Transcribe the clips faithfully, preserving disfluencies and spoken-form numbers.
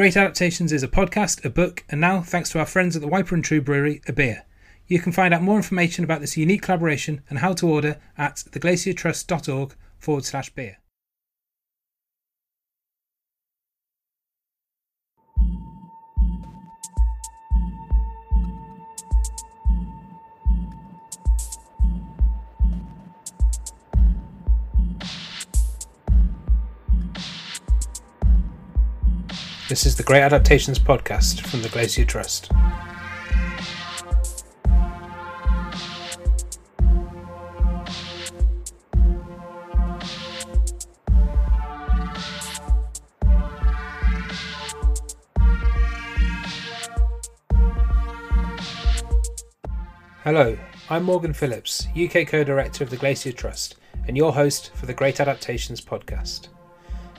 Great Adaptations is a podcast, a book, and now, thanks to our friends at the Wiper and True Brewery, a beer. You can find out more information about this unique collaboration and how to order at theglacier trust dot org forward slash beer. This is the Great Adaptations podcast from the Glacier Trust. Hello, I'm Morgan Phillips, U K Co-Director of the Glacier Trust, and your host for the Great Adaptations podcast.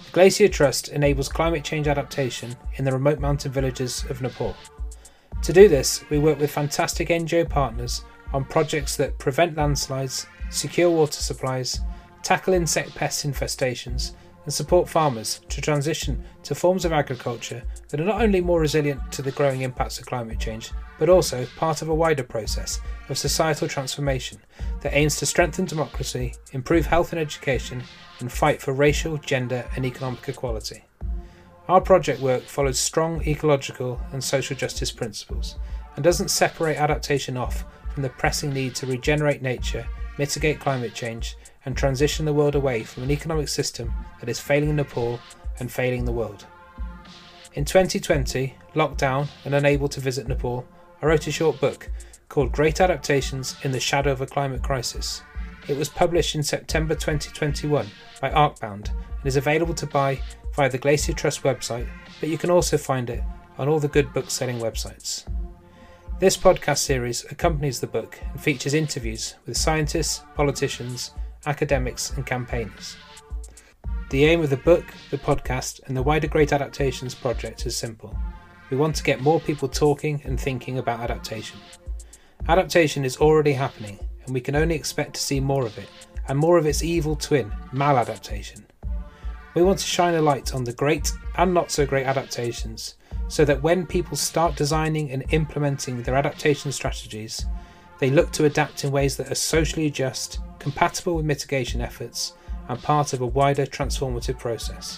The Glacier Trust enables climate change adaptation in the remote mountain villages of Nepal. To do this, we work with fantastic N G O partners on projects that prevent landslides, secure water supplies, tackle insect pest infestations, and support farmers to transition to forms of agriculture that are not only more resilient to the growing impacts of climate change, but also part of a wider process of societal transformation that aims to strengthen democracy, improve health and education, and fight for racial, gender and economic equality. Our project work follows strong ecological and social justice principles and doesn't separate adaptation off from the pressing need to regenerate nature, mitigate climate change and transition the world away from an economic system that is failing Nepal and failing the world. In twenty twenty, locked down and unable to visit Nepal, I wrote a short book called Great Adaptations in the Shadow of a Climate Crisis. It was published in September twenty twenty-one by ArcBound and is available to buy via the Glacier Trust website, but you can also find it on all the good book selling websites. This podcast series accompanies the book and features interviews with scientists, politicians, academics and campaigners. The aim of the book, the podcast and the wider Great Adaptations project is simple. We want to get more people talking and thinking about adaptation. Adaptation is already happening, and we can only expect to see more of it, and more of its evil twin, maladaptation. We want to shine a light on the great and not so great adaptations, so that when people start designing and implementing their adaptation strategies, they look to adapt in ways that are socially just, compatible with mitigation efforts, and part of a wider transformative process.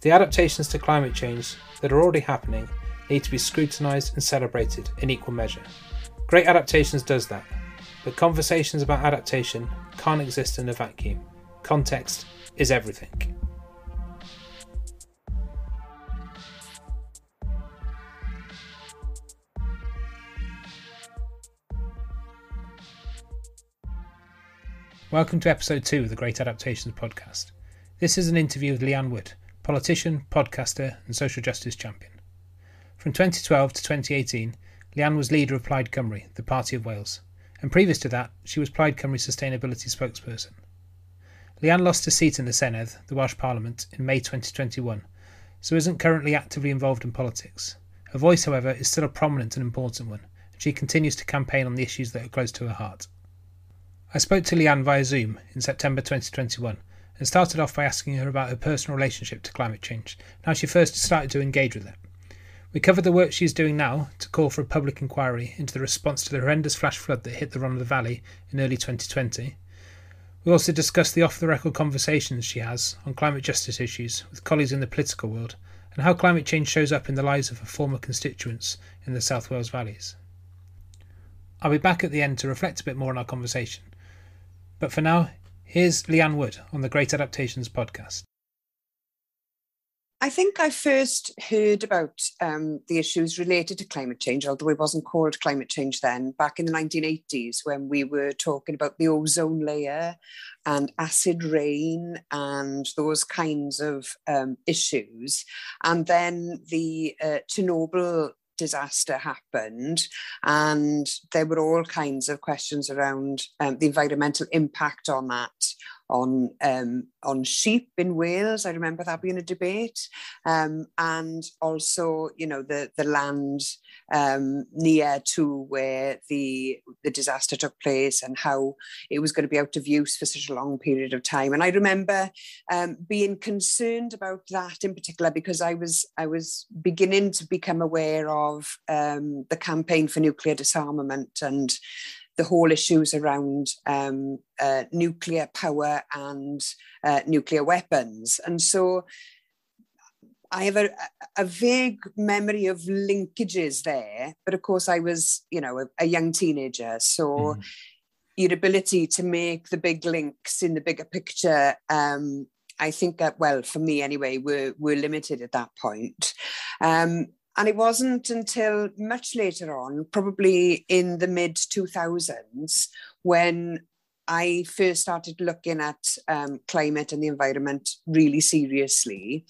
The adaptations to climate change that are already happening need to be scrutinised and celebrated in equal measure. Great Adaptations does that. But conversations about adaptation can't exist in a vacuum. Context is everything. Welcome to episode two of the Great Adaptations podcast. This is an interview with Leanne Wood, politician, podcaster and social justice champion. From twenty twelve to twenty eighteen, Leanne was leader of Plaid Cymru, the Party of Wales. And previous to that, she was Plaid Cymru Sustainability Spokesperson. Leanne lost her seat in the Senedd, the Welsh Parliament, in May twenty twenty-one, so isn't currently actively involved in politics. Her voice, however, is still a prominent and important one, and she continues to campaign on the issues that are close to her heart. I spoke to Leanne via Zoom in September twenty twenty-one, and started off by asking her about her personal relationship to climate change, and how she first started to engage with it. We covered the work she is doing now to call for a public inquiry into the response to the horrendous flash flood that hit the Rhondda Valley in early twenty twenty. We also discussed the off-the-record conversations she has on climate justice issues with colleagues in the political world and how climate change shows up in the lives of her former constituents in the South Wales valleys. I'll be back at the end to reflect a bit more on our conversation. But for now, here's Leanne Wood on the Great Adaptations podcast. I think I first heard about um, the issues related to climate change, although it wasn't called climate change then, back in the nineteen eighties when we were talking about the ozone layer and acid rain and those kinds of um, issues. And then the uh, Chernobyl disaster happened and there were all kinds of questions around um, the environmental impact on that, on um, on sheep in Wales. I remember that being a debate, um, and also, you know, the the land um, near to where the the disaster took place and how it was going to be out of use for such a long period of time. And I remember um, being concerned about that in particular because I was I was beginning to become aware of um, the campaign for nuclear disarmament and the whole issues around um, uh, nuclear power and uh, nuclear weapons. And so I have a, a vague memory of linkages there, but of course I was, you know, a, a young teenager. So mm. your ability to make the big links in the bigger picture, um, I think that, well, for me anyway, we're, we're limited at that point. Um, And it wasn't until much later on, probably in the mid two thousands, when I first started looking at um, climate and the environment really seriously.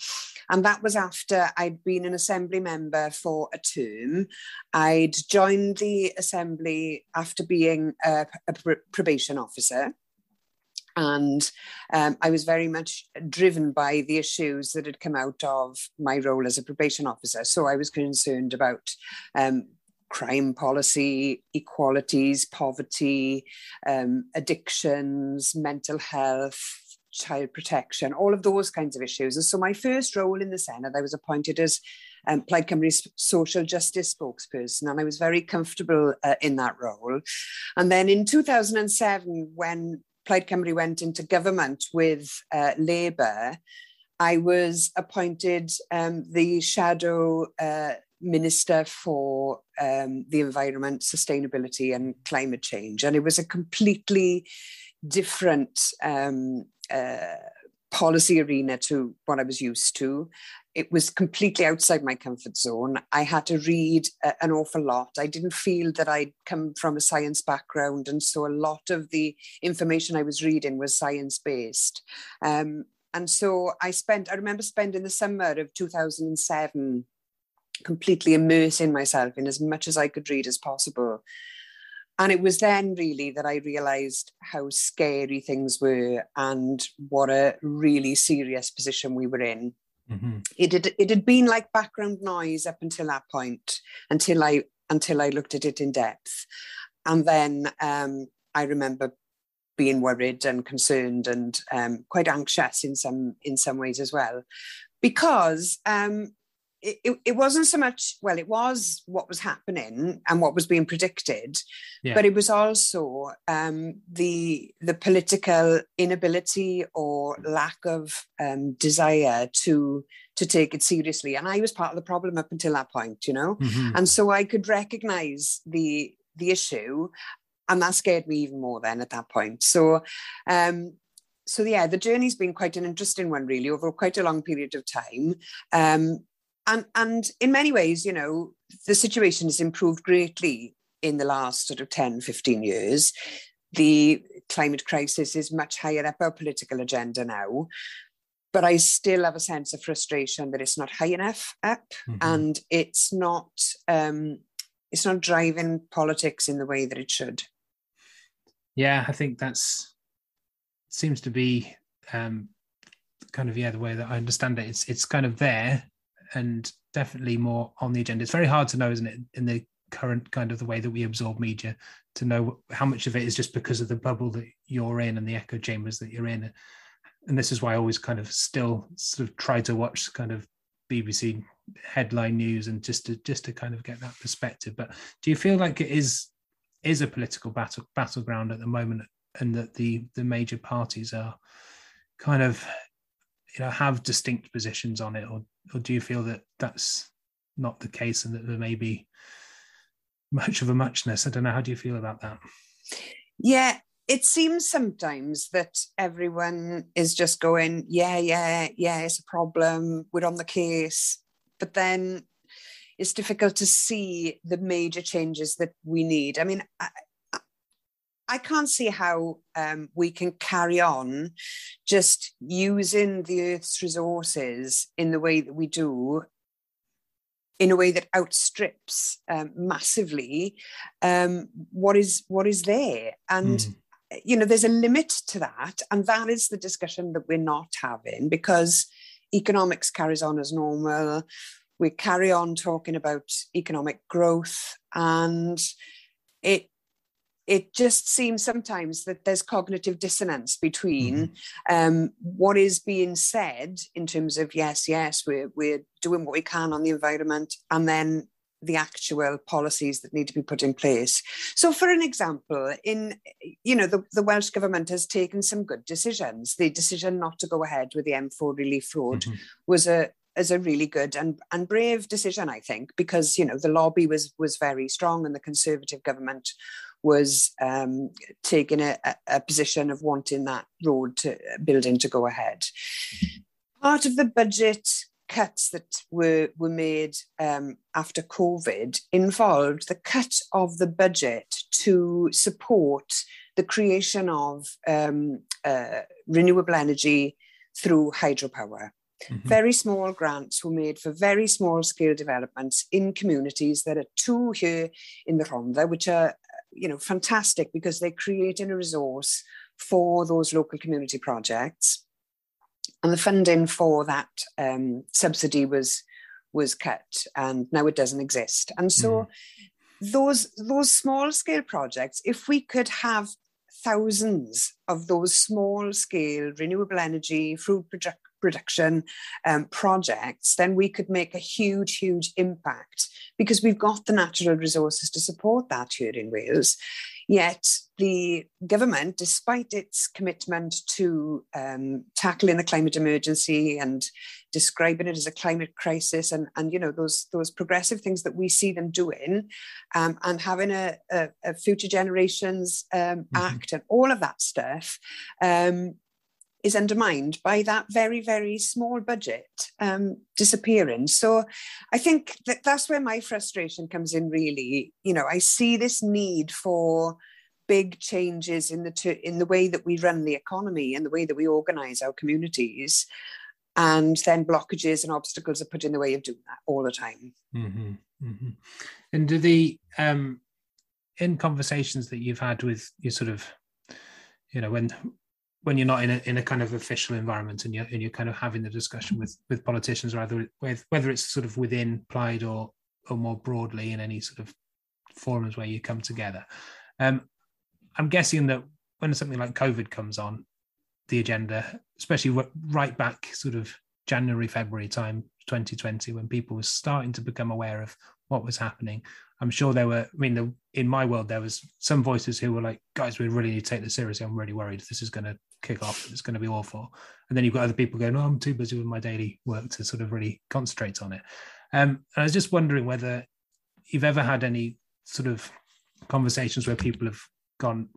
And that was after I'd been an Assembly member for a term. I'd joined the Assembly after being a, a pr- probation officer. And um, I was very much driven by the issues that had come out of my role as a probation officer. So I was concerned about um, crime policy, inequalities, poverty, um, addictions, mental health, child protection, all of those kinds of issues. And so my first role in the Senedd, I was appointed as um, Plaid Cymru's social justice spokesperson, and I was very comfortable uh, in that role. And then in two thousand seven, when Plaid Cymru went into government with uh, Labour, I was appointed um, the shadow uh, minister for um, the environment, sustainability and climate change. And it was a completely different um, uh, policy arena to what I was used to. It was completely outside my comfort zone. I had to read a, an awful lot. I didn't feel that I'd come from a science background. And so a lot of the information I was reading was science-based. Um, and so I spent, I remember spending the summer of two thousand seven completely immersing myself in as much as I could read as possible. And it was then really that I realised how scary things were and what a really serious position we were in. Mm-hmm. It had it had been like background noise up until that point, until I until I looked at it in depth, and then um, I remember being worried and concerned and um, quite anxious in some in some ways as well, because um, it, it it wasn't so much well it was what was happening and what was being predicted, yeah. but it was also um, the the political inability or lack of um, desire to to take it seriously. And I was part of the problem up until that point, you know? Mm-hmm. And so I could recognize the the issue, and that scared me even more then at that point. So, um, so yeah, the journey's been quite an interesting one really over quite a long period of time. Um, and and in many ways, you know, the situation has improved greatly in the last sort of ten, fifteen years. The climate crisis is much higher up our political agenda now, but I still have a sense of frustration that it's not high enough up, mm-hmm. and it's not um, it's not driving politics in the way that it should. Yeah, I think that's seems to be um, kind of yeah the way that I understand it. It's it's kind of there and definitely more on the agenda. It's very hard to know, isn't it, in the current kind of the way that we absorb media, to know how much of it is just because of the bubble that you're in and the echo chambers that you're in. And this is why I always kind of still sort of try to watch kind of B B C headline news and just to just to kind of get that perspective. But do you feel like it is is a political battle battleground at the moment, and that the the major parties are kind of, you know, have distinct positions on it, or or do you feel that that's not the case and that there may be much of a muchness? I don't know. How do you feel about that? Yeah, it seems sometimes that everyone is just going, yeah, yeah, yeah, it's a problem. We're on the case. But then it's difficult to see the major changes that we need. I mean, I, I can't see how um, we can carry on just using the Earth's resources in the way that we do, in a way that outstrips um, massively um, what is what is there. And mm. you know, there's a limit to that. And that is the discussion that we're not having, because economics carries on as normal. We carry on talking about economic growth, and it it just seems sometimes that there's cognitive dissonance between mm-hmm. um, what is being said in terms of, yes, yes, we're, we're doing what we can on the environment, and then the actual policies that need to be put in place. So for an example, in, you know, the, the Welsh Government has taken some good decisions. The decision not to go ahead with the M four relief road mm-hmm. was a as a really good and, and brave decision, I think, because, you know, the lobby was was very strong, and the Conservative government was um, taking a, a position of wanting that road to building to go ahead. Part of the budget cuts that were, were made um, after COVID involved the cut of the budget to support the creation of um, uh, renewable energy through hydropower. Mm-hmm. Very small grants were made for very small scale developments in communities. There are two here in the Rhondda, which are, you know, fantastic because they're creating a resource for those local community projects. And the funding for that um, subsidy was, was cut, and now it doesn't exist. And so mm-hmm. those, those small scale projects, if we could have thousands of those small scale renewable energy, food production, production um, projects, then we could make a huge, huge impact, because we've got the natural resources to support that here in Wales. Yet the government, despite its commitment to um, tackling the climate emergency and describing it as a climate crisis, and, and you know, those, those progressive things that we see them doing, um, and having a, a, a Future Generations um, mm-hmm. Act and all of that stuff, um, is undermined by that very, very small budget um, disappearing. So I think that that's where my frustration comes in, really. You know, I see this need for big changes in the ter- in the way that we run the economy and the way that we organise our communities, and then blockages and obstacles are put in the way of doing that all the time. Mm-hmm, mm-hmm. And do the, um, in conversations that you've had with your sort of, you know, when... when you're not in a in a kind of official environment, and you're and you're kind of having the discussion with with politicians, or either with, whether it's sort of within Plaid or or more broadly in any sort of forums where you come together, um, I'm guessing that when something like COVID comes on the agenda, especially right back sort of January, February time, twenty twenty, when people were starting to become aware of what was happening, I'm sure there were, I mean, the, in my world, there was some voices who were like, guys, we really need to take this seriously. I'm really worried. This is going to kick off. It's going to be awful. And then you've got other people going, oh, I'm too busy with my daily work to sort of really concentrate on it. Um, and I was just wondering whether you've ever had any sort of conversations where people have gone,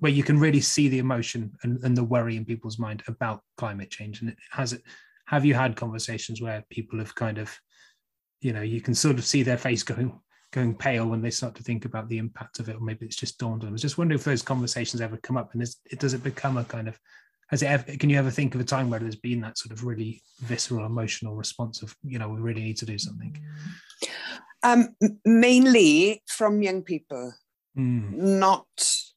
where you can really see the emotion and, and the worry in people's mind about climate change. And has it, have you had conversations where people have kind of, you know, you can sort of see their face going, going pale when they start to think about the impact of it, or maybe it's just dawned on them. I was just wondering if those conversations ever come up, and is, does it become a kind of, has it ever, can you ever think of a time where there's been that sort of really visceral, emotional response of, you know, we really need to do something? Um, mainly from young people, mm. not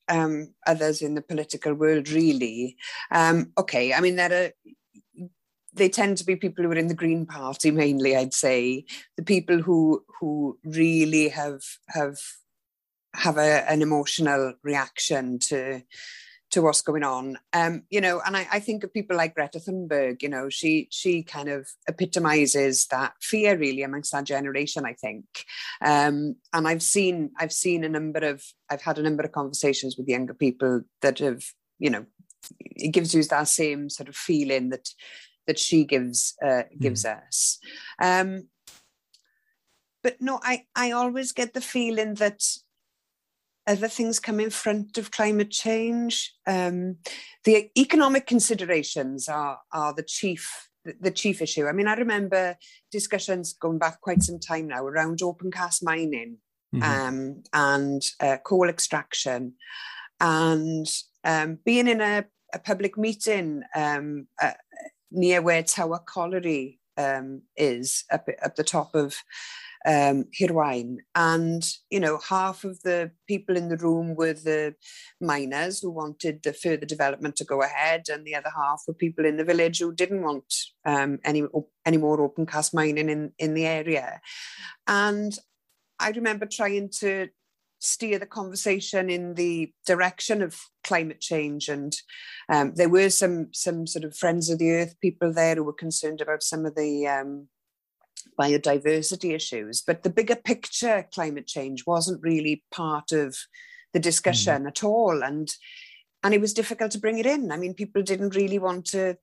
um, others in the political world, really. Um, okay, I mean, there are, they tend to be people who are in the Green Party mainly, I'd say, the people who who really have have have a, an emotional reaction to to what's going on. Um, you know, and I, I think of people like Greta Thunberg. You know, she she kind of epitomizes that fear really amongst that generation, I think. Um, and I've seen I've seen a number of I've had a number of conversations with younger people that have, you know, it gives you that same sort of feeling that. that she gives uh, gives mm. us. Um, but no, I, I always get the feeling that other things come in front of climate change. Um, the economic considerations are are the chief the, the chief issue. I mean, I remember discussions going back quite some time now around open cast mining mm-hmm. um, and uh, coal extraction, and um, being in a, a public meeting um, uh, near where Tower Colliery um, is, up, up the top of um, Hirwaun. And, you know, half of the people in the room were the miners who wanted the further development to go ahead, and the other half were people in the village who didn't want um, any, any more open cast mining in, in the area. And I remember trying to steer the conversation in the direction of climate change, and um, there were some some sort of Friends of the Earth people there who were concerned about some of the um, biodiversity issues, but the bigger picture climate change wasn't really part of the discussion mm. at all, and and it was difficult to bring it in. I mean, people didn't really want to.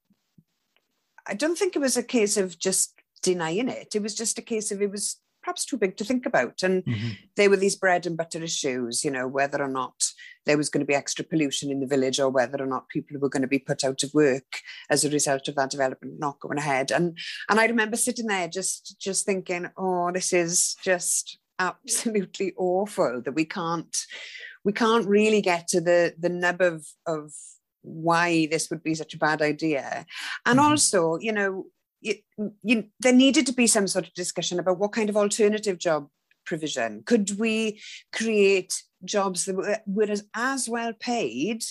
I don't think it was a case of just denying it. It was just a case of it was perhaps too big to think about. And mm-hmm. they were these bread and butter issues, you know, whether or not there was going to be extra pollution in the village, or whether or not people were going to be put out of work as a result of that development not going ahead. And and I remember sitting there just, just thinking, oh, this is just absolutely awful that we can't we can't really get to the the nub of of why this would be such a bad idea. And mm-hmm. also, you know, You, you, there needed to be some sort of discussion about what kind of alternative job provision. Could we create jobs that were, were as, as well paid,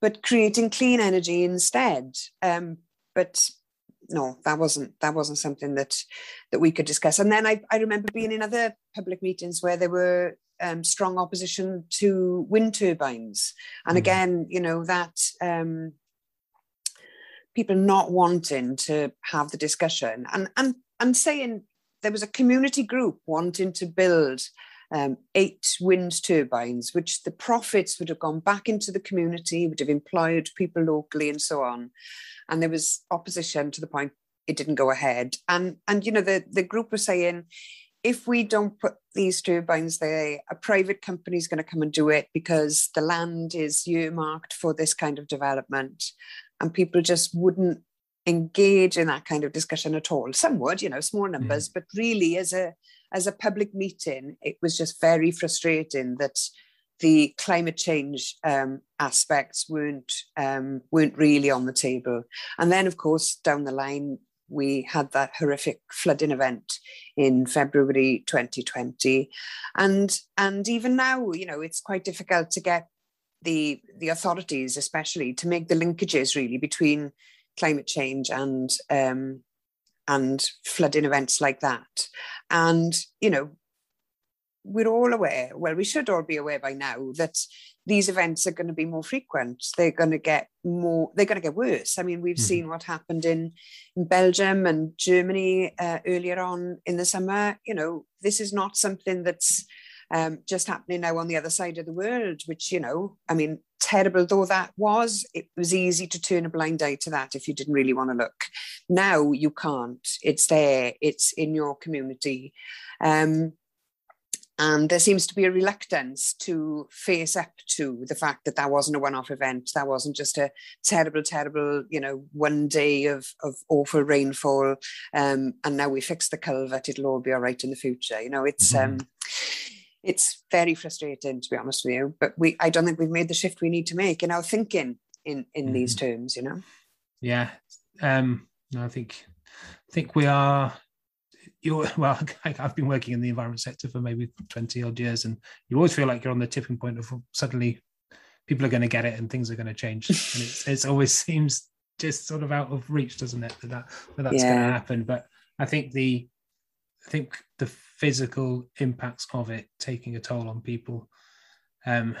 but creating clean energy instead? Um, but no, that wasn't that wasn't something that that we could discuss. And then I, I remember being in other public meetings where there were um, strong opposition to wind turbines, and mm-hmm. again, you know, that. Um, people not wanting to have the discussion, and and and saying there was a community group wanting to build um, eight wind turbines, which the profits would have gone back into the community, would have employed people locally and so on. And there was opposition to the point it didn't go ahead. And, and you know, the, the group was saying, if we don't put these turbines there, a private company is going to come and do it because the land is earmarked for this kind of development. And people just wouldn't engage in that kind of discussion at all. Some would, you know, small numbers, mm. but really as a as a public meeting, it was just very frustrating that the climate change um, aspects weren't um, weren't really on the table. And then, of course, down the line, we had that horrific flooding event in February twenty twenty. And, and even now, you know, it's quite difficult to get the the authorities, especially, to make the linkages really between climate change and um, and flooding events like that. And, you know, we're all aware, well, we should all be aware by now that these events are going to be more frequent. They're going to get more, they're going to get worse. I mean, we've mm. seen what happened in, in Belgium and Germany uh, earlier on in the summer. You know, this is not something that's Um, just happening now on the other side of the world, which, you know, I mean, terrible though that was, it was easy to turn a blind eye to that if you didn't really want to look. Now you can't. It's there. It's in your community. Um, and there seems to be a reluctance to face up to the fact that that wasn't a one-off event. That wasn't just a terrible, terrible, you know, one day of, of awful rainfall. Um, and now we fix the culvert, it'll all be all right in the future. You know, it's... Mm-hmm. um, It's very frustrating, to be honest with you, but we I don't think we've made the shift we need to make in our thinking in, in mm. these terms, you know? Yeah, um, I think I think we are, you're, well, I, I've been working in the environment sector for maybe twenty odd years, and you always feel like you're on the tipping point of suddenly people are going to get it and things are going to change. And it's, it's always seems just sort of out of reach, doesn't it, that, that, that that's yeah. going to happen. But I think the... I think the physical impacts of it taking a toll on people um,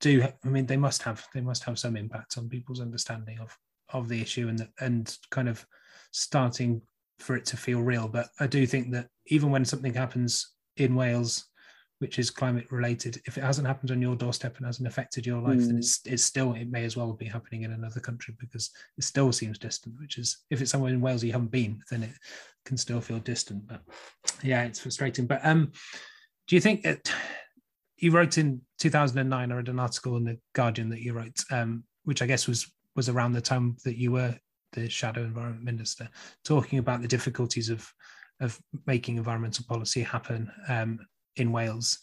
do. I mean, they must have they must have some impact on people's understanding of of the issue and the, and kind of starting for it to feel real. But I do think that even when something happens in Wales, which is climate related, if it hasn't happened on your doorstep and hasn't affected your life, mm. then it's it's still it may as well be happening in another country because it still seems distant. Which is, if it's somewhere in Wales you haven't been, then it can still feel distant. But yeah, it's frustrating. But um, do you think it, you wrote in two thousand nine? I read an article in the Guardian that you wrote, um, which I guess was was around the time that you were the shadow environment minister, talking about the difficulties of of making environmental policy happen. Um, in Wales.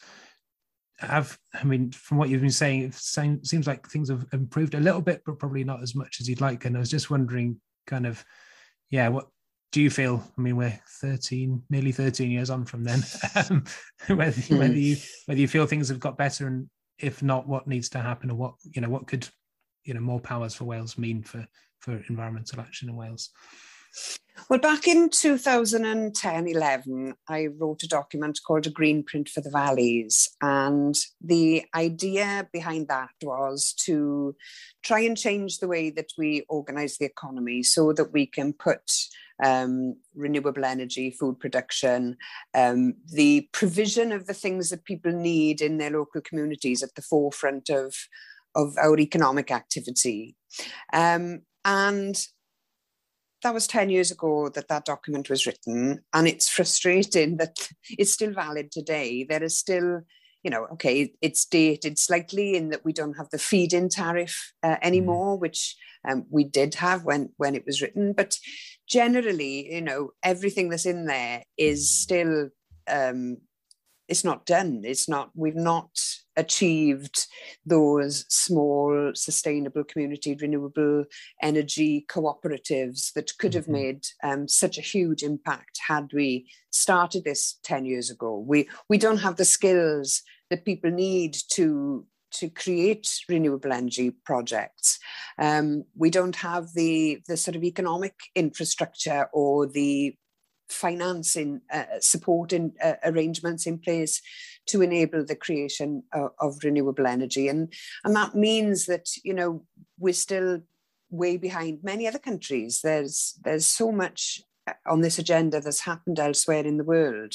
Have, I mean, from what you've been saying, it seems like things have improved a little bit, but probably not as much as you'd like. And I was just wondering kind of, yeah, what do you feel, I mean, we're thirteen, nearly thirteen years on from then, um, whether, mm. whether you whether you feel things have got better, and if not, what needs to happen, or what, you know, what could, you know, more powers for Wales mean for, for environmental action in Wales? Well, back in two thousand ten eleven, I wrote a document called A Greenprint for the Valleys. And the idea behind that was to try and change the way that we organise the economy so that we can put um, renewable energy, food production, um, the provision of the things that people need in their local communities at the forefront of, of our economic activity. Um, and... That was ten years ago that that document was written, and it's frustrating that it's still valid today. There is still, you know, okay, it's dated slightly in that we don't have the feed-in tariff uh, anymore, which um, we did have when, when it was written. But generally, you know, everything that's in there is still, um, it's not done. It's not, we've not achieved those small, sustainable community renewable energy cooperatives that could have made um, such a huge impact had we started this ten years ago. We we don't have the skills that people need to, to create renewable energy projects. Um, we don't have the, the sort of economic infrastructure or the financing uh, support and uh, arrangements in place to enable the creation of, of renewable energy. And, and that means that, you know, we're still way behind many other countries. There's, there's so much on this agenda that's happened elsewhere in the world.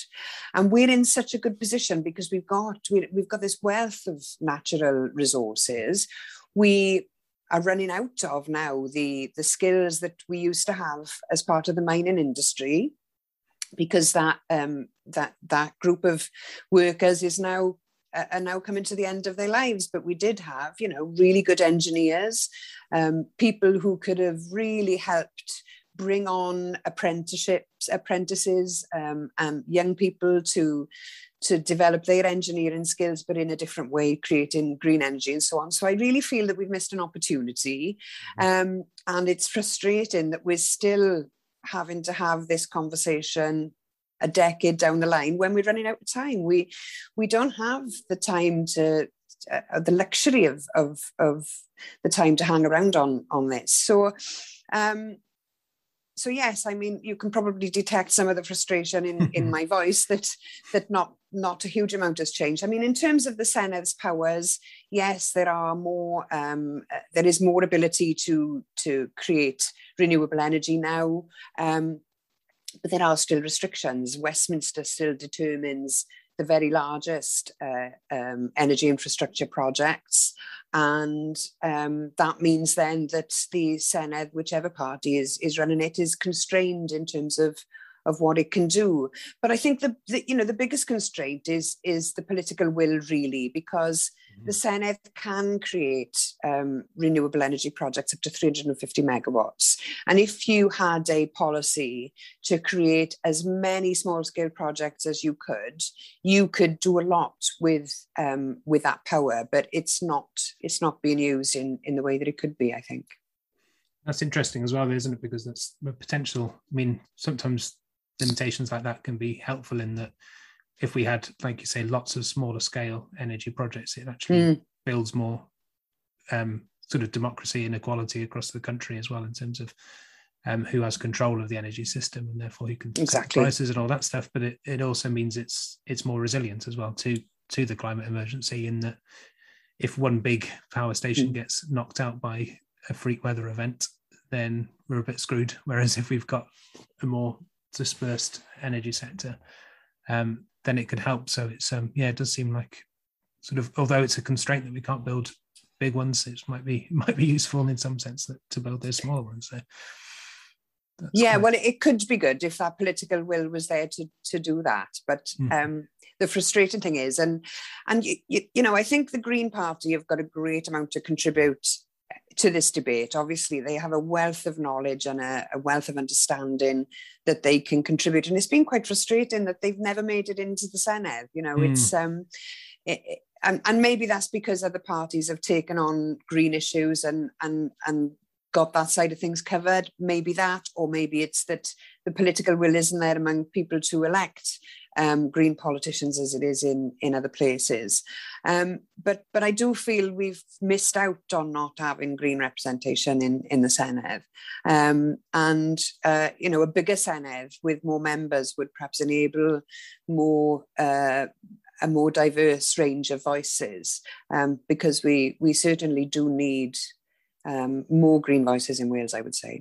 And we're in such a good position because we've got, we, we've got this wealth of natural resources. We are running out of now the, the skills that we used to have as part of the mining industry, because that um, that that group of workers is now uh, are now coming to the end of their lives. But we did have, you know, really good engineers, um, people who could have really helped bring on apprenticeships, apprentices, um, and young people to to develop their engineering skills, but in a different way, creating green energy and so on. So I really feel that we've missed an opportunity, um, and it's frustrating that we're still having to have this conversation a decade down the line when we're running out of time. We we don't have the time to uh, the luxury of, of of the time to hang around on on this. So um so yes, I mean, you can probably detect some of the frustration in in my voice that that not not a huge amount has changed. I mean, in terms of the Senedd's powers, yes, there are more. Um, there is more ability to to create renewable energy now, um, but there are still restrictions. Westminster still determines the very largest uh, um, energy infrastructure projects, and um, that means then that the Senedd, whichever party is is running it, is constrained in terms of of what it can do. But I think the, the you know the biggest constraint is is the political will, really, because mm-hmm. the Senedd can create um, renewable energy projects up to three hundred fifty megawatts. And if you had a policy to create as many small scale projects as you could, you could do a lot with um, with that power. But it's not it's not being used in in the way that it could be, I think. That's interesting as well, isn't it? Because that's a potential. I mean, sometimes limitations like that can be helpful in that if we had, like you say, lots of smaller scale energy projects, it actually mm. builds more um, sort of democracy and equality across the country as well, in terms of um, who has control of the energy system and therefore who can exactly set prices and all that stuff. But it, it also means it's it's more resilient as well to to the climate emergency, in that if one big power station mm. gets knocked out by a freak weather event, then we're a bit screwed. Whereas if we've got a more dispersed energy sector, um, then it could help. So it's um, yeah, it does seem like sort of, although it's a constraint that we can't build big ones, it might be might be useful in some sense that, to build those smaller ones. So that's yeah, quite... well, it could be good if that political will was there to to do that. But mm. um, the frustrating thing is, and and you, you, you know, I think the Green Party have got a great amount to contribute to this debate. Obviously, they have a wealth of knowledge and a, a wealth of understanding that they can contribute. And it's been quite frustrating that they've never made it into the Senedd. You know, mm. it's um, it, it, and and maybe that's because other parties have taken on green issues and and and got that side of things covered. Maybe that, or maybe it's that the political will isn't there among people to elect um, green politicians as it is in, in other places. Um, but but I do feel we've missed out on not having green representation in, in the Senedd. Um, and, uh, you know, a bigger Senedd with more members would perhaps enable more uh, a more diverse range of voices, um, because we, we certainly do need Um, more green voices in Wales, I would say.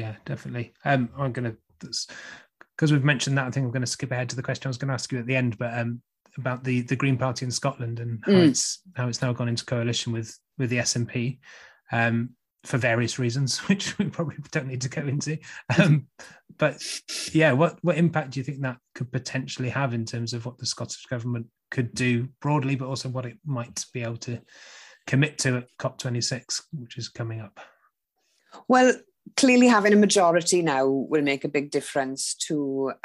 Yeah, definitely. Um, I'm going to, because we've mentioned that, I think I'm going to skip ahead to the question I was going to ask you at the end, but um, about the the Green Party in Scotland and how mm. it's how it's now gone into coalition with with the S N P um, for various reasons, which we probably don't need to go into. Um, but yeah, what what impact do you think that could potentially have in terms of what the Scottish government could do broadly, but also what it might be able to commit to at COP twenty-six, which is coming up? Well, clearly having a majority now will make a big difference to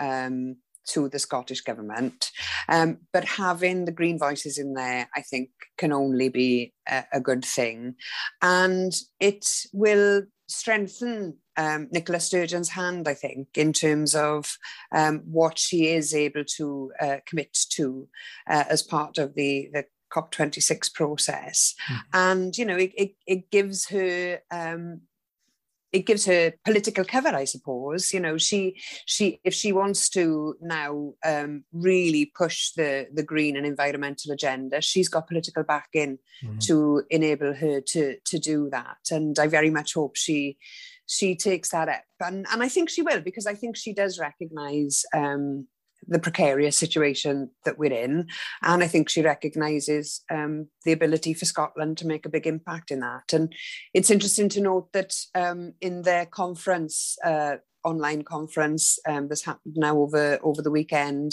um, to the Scottish government. Um, but having the green voices in there, I think, can only be a, a good thing. And it will strengthen um, Nicola Sturgeon's hand, I think, in terms of um, what she is able to uh, commit to uh, as part of the, the COP twenty-six process. Mm-hmm. And, you know, it, it, it gives her um, it gives her political cover, I suppose. You know, she she if she wants to now um, really push the, the green and environmental agenda, she's got political backing mm-hmm. to enable her to to do that. And I very much hope she she takes that up. And, and I think she will, because I think she does recognise um, the precarious situation that we're in. And I think she recognises um, the ability for Scotland to make a big impact in that. And it's interesting to note that um, in their conference, uh, online conference um, that's happened now over, over the weekend,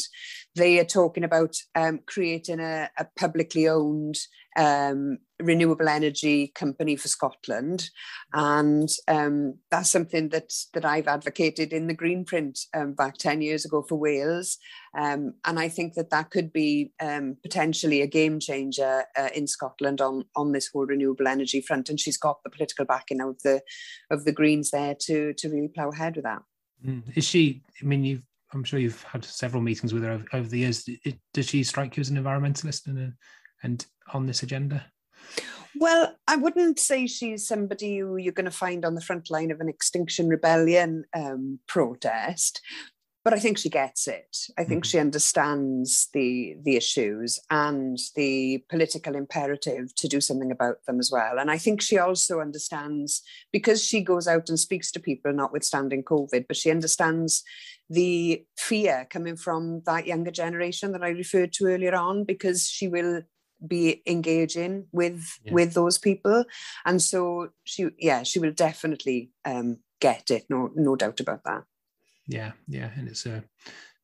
they are talking about um, creating a, a publicly owned um, renewable energy company for Scotland. And um, that's something that, that I've advocated in the Greenprint um, back ten years ago for Wales. Um, and I think that that could be um, potentially a game changer uh, in Scotland on, on this whole renewable energy front. And she's got the political backing of the of the Greens there to, to really plough ahead with that. Is she, I mean, you've, I'm sure you've had several meetings with her over, over the years. Does she strike you as an environmentalist and, a, and on this agenda? Well, I wouldn't say she's somebody who you're going to find on the front line of an Extinction Rebellion um, protest, but I think she gets it. I think mm-hmm. she understands the, the issues and the political imperative to do something about them as well. And I think she also understands, because she goes out and speaks to people, notwithstanding COVID, but she understands the fear coming from that younger generation that I referred to earlier on, because she will be engaging with yeah. with those people, and so she yeah she will definitely um get it, no no doubt about that. Yeah yeah and it's a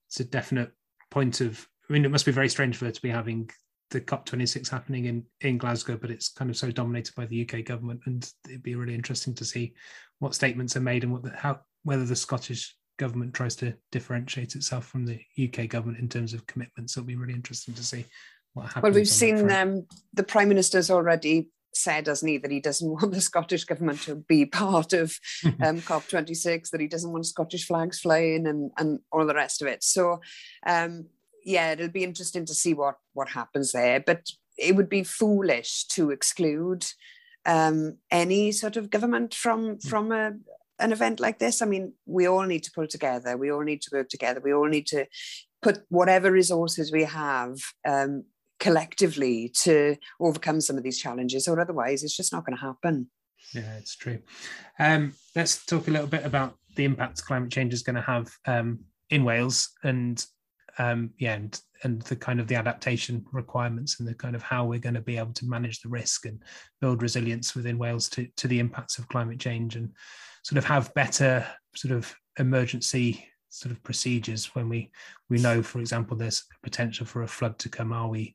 it's a definite point of, I mean, it must be very strange for her to be having the COP twenty-six happening in in Glasgow, but it's kind of so dominated by the U K government, and it'd be really interesting to see what statements are made and what the, how whether the Scottish government tries to differentiate itself from the U K government in terms of commitments. It'll be really interesting to see. Well, we've seen um, the Prime Minister's already said, hasn't he, that he doesn't want the Scottish government to be part of um, COP twenty-six, that he doesn't want Scottish flags flying and, and all the rest of it. So, um, yeah, it'll be interesting to see what, what happens there. But it would be foolish to exclude um, any sort of government from, from a... an event like this. I mean, we all need to pull together. We all need to work together. We all need to put whatever resources we have um, collectively to overcome some of these challenges, or otherwise it's just not going to happen. Yeah, it's true. Um, let's talk a little bit about the impact climate change is going to have um, in Wales, and um, yeah, and, and the kind of the adaptation requirements and the kind of how we're going to be able to manage the risk and build resilience within Wales to, to the impacts of climate change, and sort of have better sort of emergency sort of procedures when we we know, for example, there's potential for a flood to come. Are we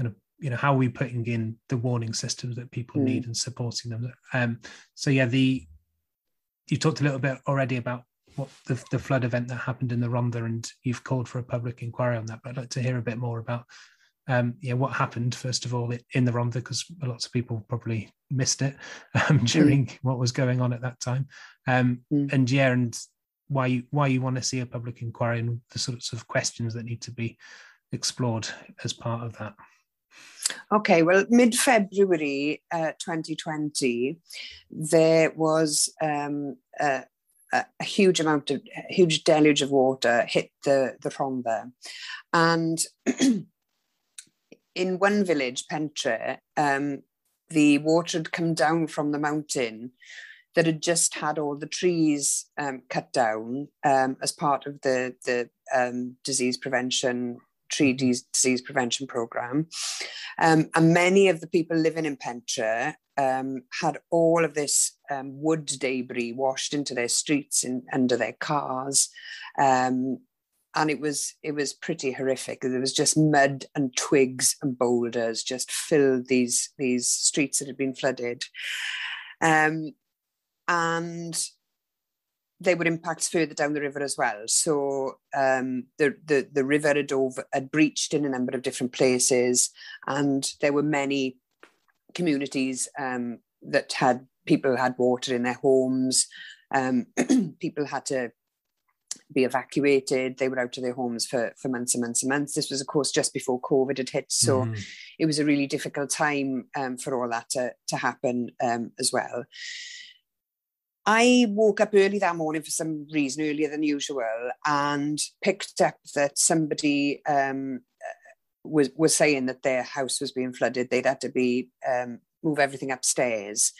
kind of, you know, how are we putting in the warning systems that people mm. need and supporting them? Um, so yeah, the you talked a little bit already about what the, the flood event that happened in the Rhondda, and you've called for a public inquiry on that. But I'd like to hear a bit more about um, yeah, what happened, first of all, in the Rhondda, because lots of people probably missed it um, during mm. what was going on at that time. Um, mm. And yeah, and why you, why you want to see a public inquiry and the sorts of questions that need to be explored as part of that. Okay, well, mid-February uh, twenty twenty, there was um, a, a huge amount of, a huge deluge of water hit the, the Rhondda. And in one village, Pentre, um, the water had come down from the mountain that had just had all the trees um, cut down um, as part of the, the um, disease prevention tree disease prevention program. Um, and many of the people living in Pentre um, had all of this um, wood debris washed into their streets and under their cars. Um, and it was it was pretty horrific. There was just mud and twigs and boulders just filled these, these streets that had been flooded. Um, and they would impact further down the river as well. So um, the, the the river had, over, had breached in a number of different places, and there were many communities um, that had, people had water in their homes. Um, people had to be evacuated. They were out of their homes for, for months and months and months. This was, of course, just before COVID had hit. So mm. it was a really difficult time um, for all that to, to happen um, as well. I woke up early that morning for some reason, earlier than usual, and picked up that somebody um, was was saying that their house was being flooded. They'd had to be um, move everything upstairs.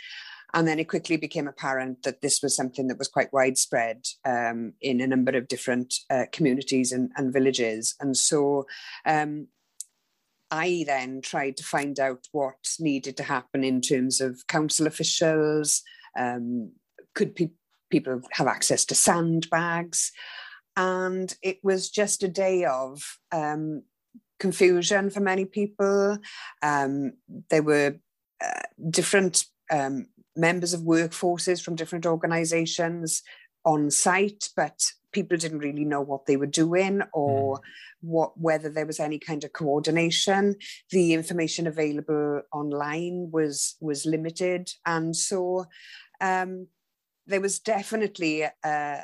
And then it quickly became apparent that this was something that was quite widespread um, in a number of different uh, communities and, and villages. And so um, I then tried to find out what needed to happen in terms of council officials. Um, Could pe- people have access to sandbags? And it was just a day of um, confusion for many people. Um, there were uh, different um, members of workforces from different organisations on site, but people didn't really know what they were doing or mm. what whether there was any kind of coordination. The information available online was, was limited. And so... Um, there was definitely uh,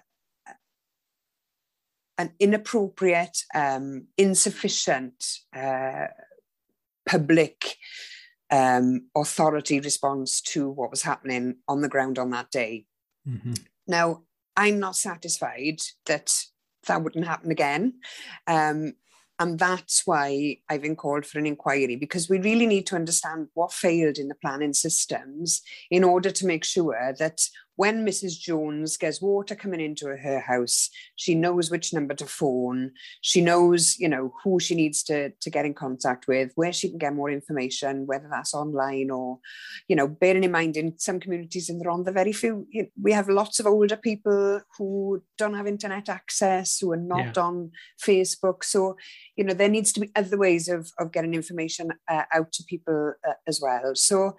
an inappropriate, um, insufficient uh, public um, authority response to what was happening on the ground on that day. Mm-hmm. Now, I'm not satisfied that that wouldn't happen again. Um, and that's why I've been called for an inquiry, because we really need to understand what failed in the planning systems in order to make sure that when Missus Jones gets water coming into her house, she knows which number to phone. She knows, you know, who she needs to, to get in contact with, where she can get more information, whether that's online or, you know, bearing in mind in some communities in the Rhondda, very few, you know, we have lots of older people who don't have internet access, who are not yeah. on Facebook. So, you know, there needs to be other ways of, of getting information uh, out to people uh, as well. So,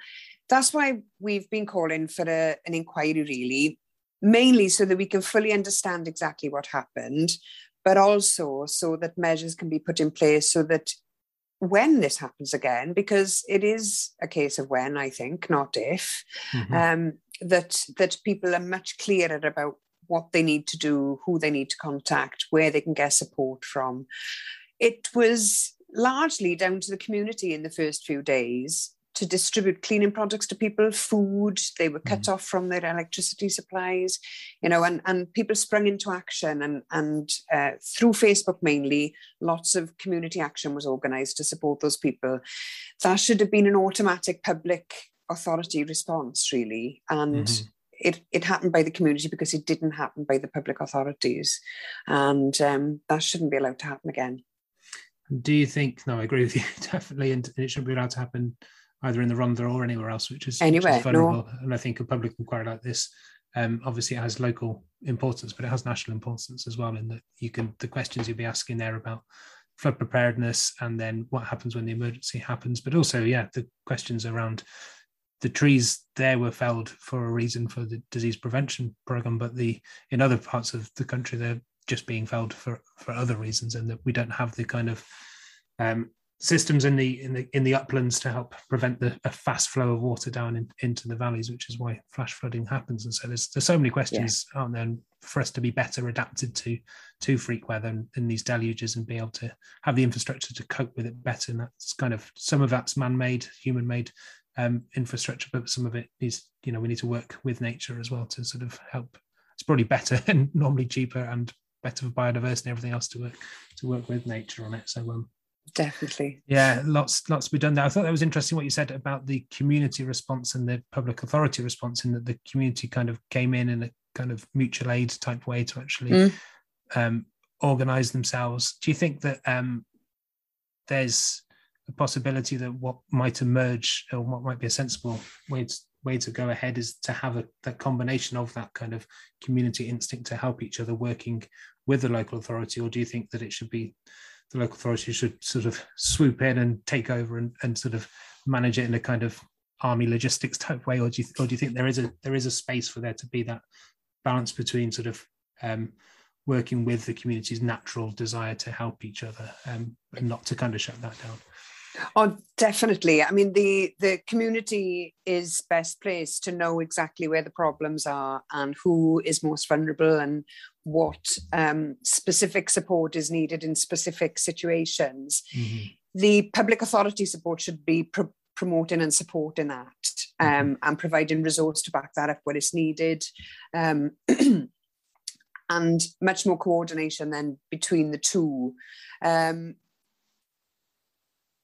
that's why we've been calling for a, an inquiry, really, mainly so that we can fully understand exactly what happened, but also so that measures can be put in place so that when this happens again, because it is a case of when, I think, not if, mm-hmm. um, that that people are much clearer about what they need to do, who they need to contact, where they can get support from. It was largely down to the community in the first few days to distribute cleaning products to people, food. They were cut mm. off from their electricity supplies, you know, and, and people sprung into action. And, and uh, through Facebook mainly, lots of community action was organised to support those people. That should have been an automatic public authority response, really. And mm-hmm. it, it happened by the community because it didn't happen by the public authorities. And um, that shouldn't be allowed to happen again. Do you think, no, I agree with you, definitely, and it shouldn't be allowed to happen either in the Rhondda or anywhere else, which is, anywhere, which is vulnerable. No. And I think a public inquiry like this, um, obviously it has local importance, but it has national importance as well, in that you can, the questions you'll be asking there about flood preparedness and then what happens when the emergency happens, but also, yeah, the questions around the trees there were felled for a reason for the disease prevention programme, but the in other parts of the country, they're just being felled for, for other reasons, and that we don't have the kind of... Um, systems in the in the in the uplands to help prevent the a fast flow of water down in, into the valleys, which is why flash flooding happens. And so there's there's so many questions, yeah. aren't there, and for us to be better adapted to to freak weather and, and these deluges, and be able to have the infrastructure to cope with it better. And that's kind of, some of that's man-made, human-made um, infrastructure, but some of it is, you know, we need to work with nature as well to sort of help. It's probably better and normally cheaper and better for biodiversity and everything else to work to work with nature on it. So um, definitely, yeah, lots lots to be done there. I thought that was interesting what you said about the community response and the public authority response, in that the community kind of came in in a kind of mutual aid type way to actually mm. um, organise themselves. Do you think that um, there's a possibility that what might emerge, or what might be a sensible way to, way to go ahead, is to have a that combination of that kind of community instinct to help each other working with the local authority? Or do you think that it should be the local authority should sort of swoop in and take over and, and sort of manage it in a kind of army logistics type way? Or do you, or do you think there is a there is a space for there to be that balance between sort of um, working with the community's natural desire to help each other, um, and not to kind of shut that down? Oh, definitely. I mean, the, the community is best placed to know exactly where the problems are and who is most vulnerable and what um, specific support is needed in specific situations. Mm-hmm. The public authority support should be pr- promoting and supporting that, um, mm-hmm. and providing resource to back that up where it's needed. Um, and much more coordination then between the two. Um,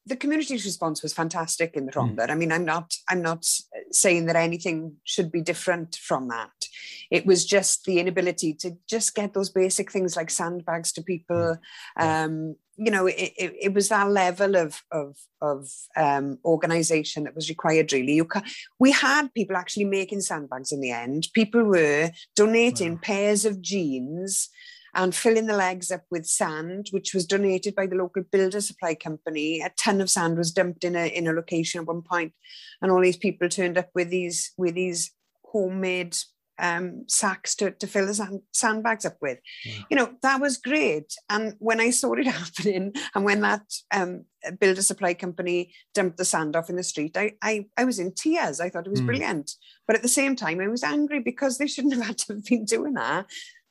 The community's response was fantastic in the Rhondda. Mm. I mean, I'm not, I'm not saying that anything should be different from that. It was just the inability to just get those basic things like sandbags to people. Yeah. Um, you know, it, it, it was that level of of, of um, organisation that was required. Really, you ca- we had people actually making sandbags in the end. People were donating wow. pairs of jeans and filling the legs up with sand, which was donated by the local builder supply company. A ton of sand was dumped in a in a location at one point, and all these people turned up with these with these homemade um, sacks to, to fill the sand, sandbags up with. Wow. You know, that was great. And when I saw it happening, and when that um, builder supply company dumped the sand off in the street, I I, I was in tears. I thought it was mm. brilliant. But at the same time, I was angry because they shouldn't have had to have been doing that.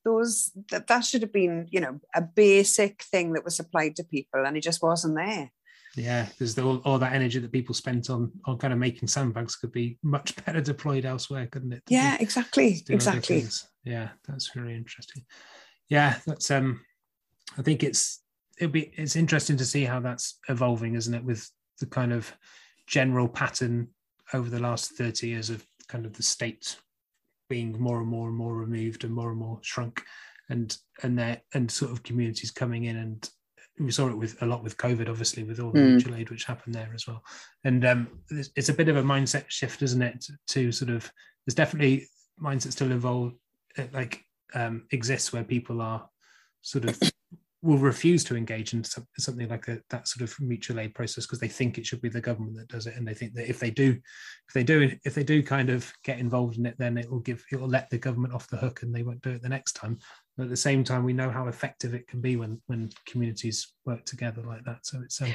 Those that, that should have been, you know, a basic thing that was supplied to people, and it just wasn't there. Yeah, because the, all, all that energy that people spent on on kind of making sandbags could be much better deployed elsewhere, couldn't it? Yeah, to, exactly, to exactly. Yeah, that's really interesting. Yeah, that's. Um, I think it's it'll be it's interesting to see how that's evolving, isn't it? With the kind of general pattern over the last thirty years of kind of the state being more and more and more removed and more and more shrunk, and and there and sort of communities coming in, and we saw it with a lot with COVID, obviously, with all the mm. mutual aid which happened there as well. And um, it's, it's a bit of a mindset shift, isn't it? To, to sort of, there's definitely mindset still involved, like um, exists where people are sort of will refuse to engage in some, something like a, that sort of mutual aid process because they think it should be the government that does it, and they think that if they do, if they do, if they do kind of get involved in it, then it will give, it will let the government off the hook, and they won't do it the next time. But at the same time, we know how effective it can be when when communities work together like that. So it's. Um,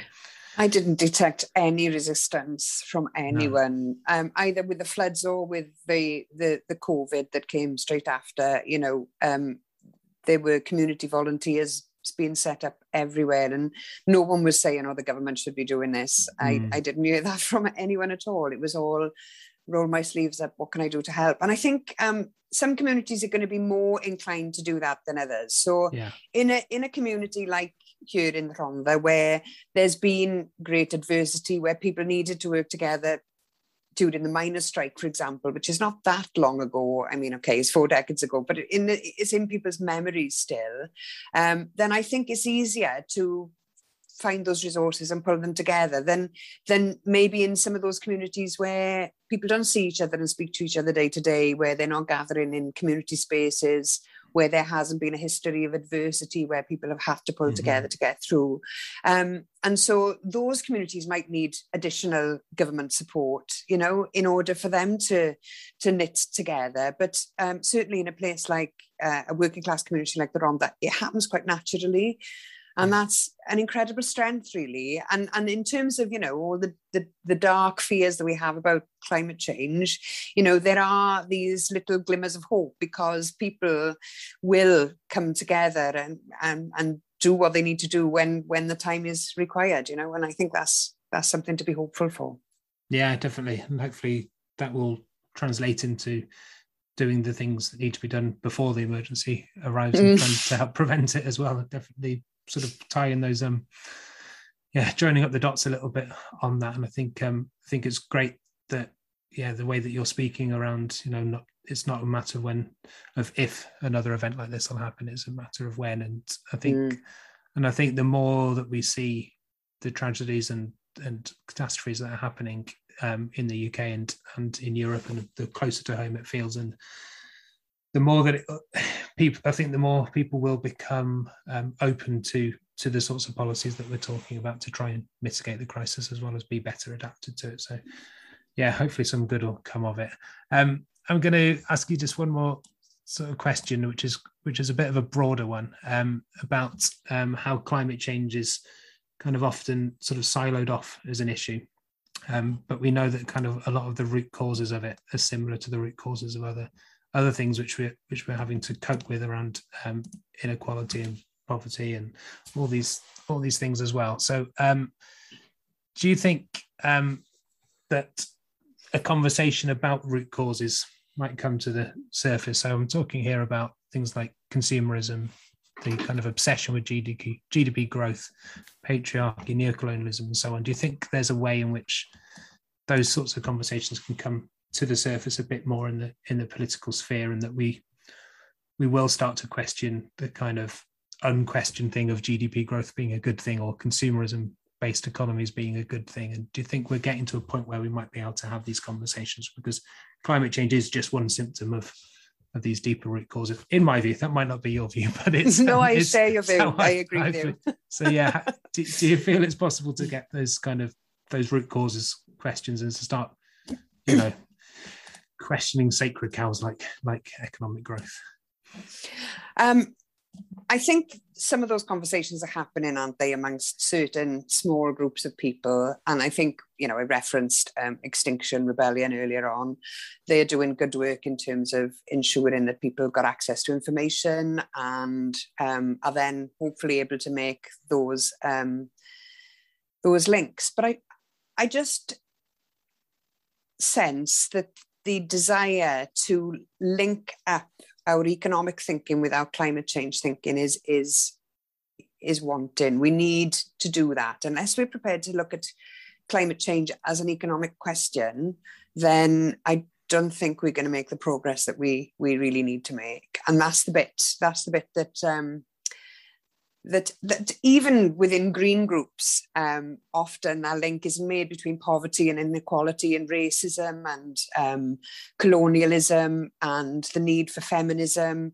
I didn't detect any resistance from anyone, no. um, either with the floods or with the the the COVID that came straight after. You know, um, there were community volunteers being set up everywhere, and no one was saying, oh, the government should be doing this. Mm. I, I didn't hear that from anyone at all. It was all roll my sleeves up, what can I do to help? And I think um, some communities are going to be more inclined to do that than others. So yeah. in a in a community like here in the Rhondda, where there's been great adversity, where people needed to work together during the miners' strike, for example, which is not that long ago. I mean, okay, it's four decades ago, but in the, it's in people's memories still. Um, then I think it's easier to find those resources and pull them together than, than maybe in some of those communities where people don't see each other and speak to each other day to day, where they're not gathering in community spaces, where there hasn't been a history of adversity, where people have had to pull mm-hmm. together to get through. Um, and so those communities might need additional government support, you know, in order for them to, to knit together. But um, certainly in a place like uh, a working class community like the Rhondda, it happens quite naturally. And that's an incredible strength, really. And and in terms of, you know, all the, the, the dark fears that we have about climate change, you know, there are these little glimmers of hope, because people will come together and and, and do what they need to do when when the time is required, you know. And I think that's that's something to be hopeful for. Yeah, definitely. And hopefully that will translate into doing the things that need to be done before the emergency arrives mm. and to help prevent it as well. Definitely sort of tying those, um, yeah, joining up the dots a little bit on that. And I think, um, I think it's great that, yeah, the way that you're speaking around, you know, not, it's not a matter when of if another event like this will happen, it's a matter of when. And I think, mm. and I think the more that we see the tragedies and, and catastrophes that are happening um, in the U K and, and in Europe, and the closer to home it feels, and the more that it, people, I think the more people will become um, open to to the sorts of policies that we're talking about to try and mitigate the crisis, as well as be better adapted to it. So yeah, hopefully some good will come of it. Um, I'm going to ask you just one more sort of question, which is which is a bit of a broader one, um, about um, how climate change is kind of often sort of siloed off as an issue. Um, but we know that kind of a lot of the root causes of it are similar to the root causes of other other things which we're which we're having to cope with around um, inequality and poverty and all these all these things as well. So um, do you think um, that a conversation about root causes might come to the surface? So I'm talking here about things like consumerism, the kind of obsession with G D P, G D P growth, patriarchy, neocolonialism, and so on. Do you think there's a way in which those sorts of conversations can come to the surface a bit more in the in the political sphere, and that we we will start to question the kind of unquestioned thing of G D P growth being a good thing, or consumerism-based economies being a good thing? And do you think we're getting to a point where we might be able to have these conversations? Because climate change is just one symptom of of these deeper root causes, in my view. That might not be your view, but it's no. Um, I it's share your view. I, I agree I, with you. So yeah, do, do you feel it's possible to get those kind of those root causes questions, and to start, you know, questioning sacred cows like like economic growth? Um, I think some of those conversations are happening, aren't they, amongst certain small groups of people? And I think, you know, I referenced um, Extinction Rebellion earlier on. They're doing good work in terms of ensuring that people got access to information, and um, are then hopefully able to make those um, those links. But I, I just sense that the desire to link up our economic thinking with our climate change thinking is is is wanting. We need to do that. Unless we're prepared to look at climate change as an economic question, then I don't think we're going to make the progress that we we really need to make. And that's the bit. That's the bit that um, that that even within green groups, um, often that link is made between poverty and inequality and racism and um, colonialism and the need for feminism.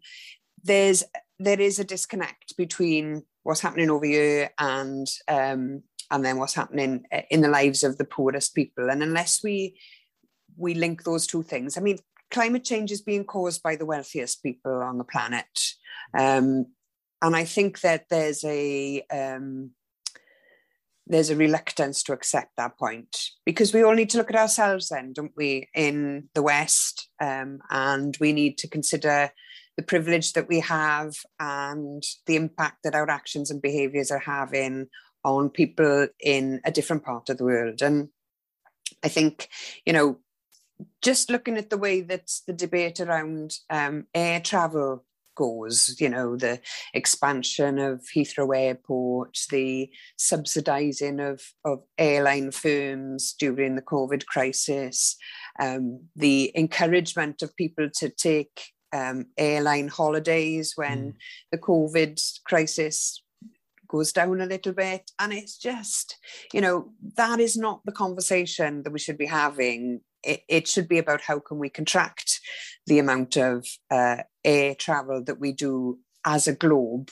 There's there is a disconnect between what's happening over here and um, and then what's happening in the lives of the poorest people. And unless we we link those two things, I mean, climate change is being caused by the wealthiest people on the planet. Um, And I think that there's a um, there's a reluctance to accept that point, because we all need to look at ourselves then, don't we, in the West, um, and we need to consider the privilege that we have and the impact that our actions and behaviours are having on people in a different part of the world. And I think, you know, just looking at the way that the debate around um, air travel goes, you know, the expansion of Heathrow Airport, the subsidising of, of airline firms during the COVID crisis, um, the encouragement of people to take um, airline holidays when mm. the COVID crisis goes down a little bit. And it's just, you know, that is not the conversation that we should be having. It, it should be about how can we contract the amount of uh, air travel that we do as a globe.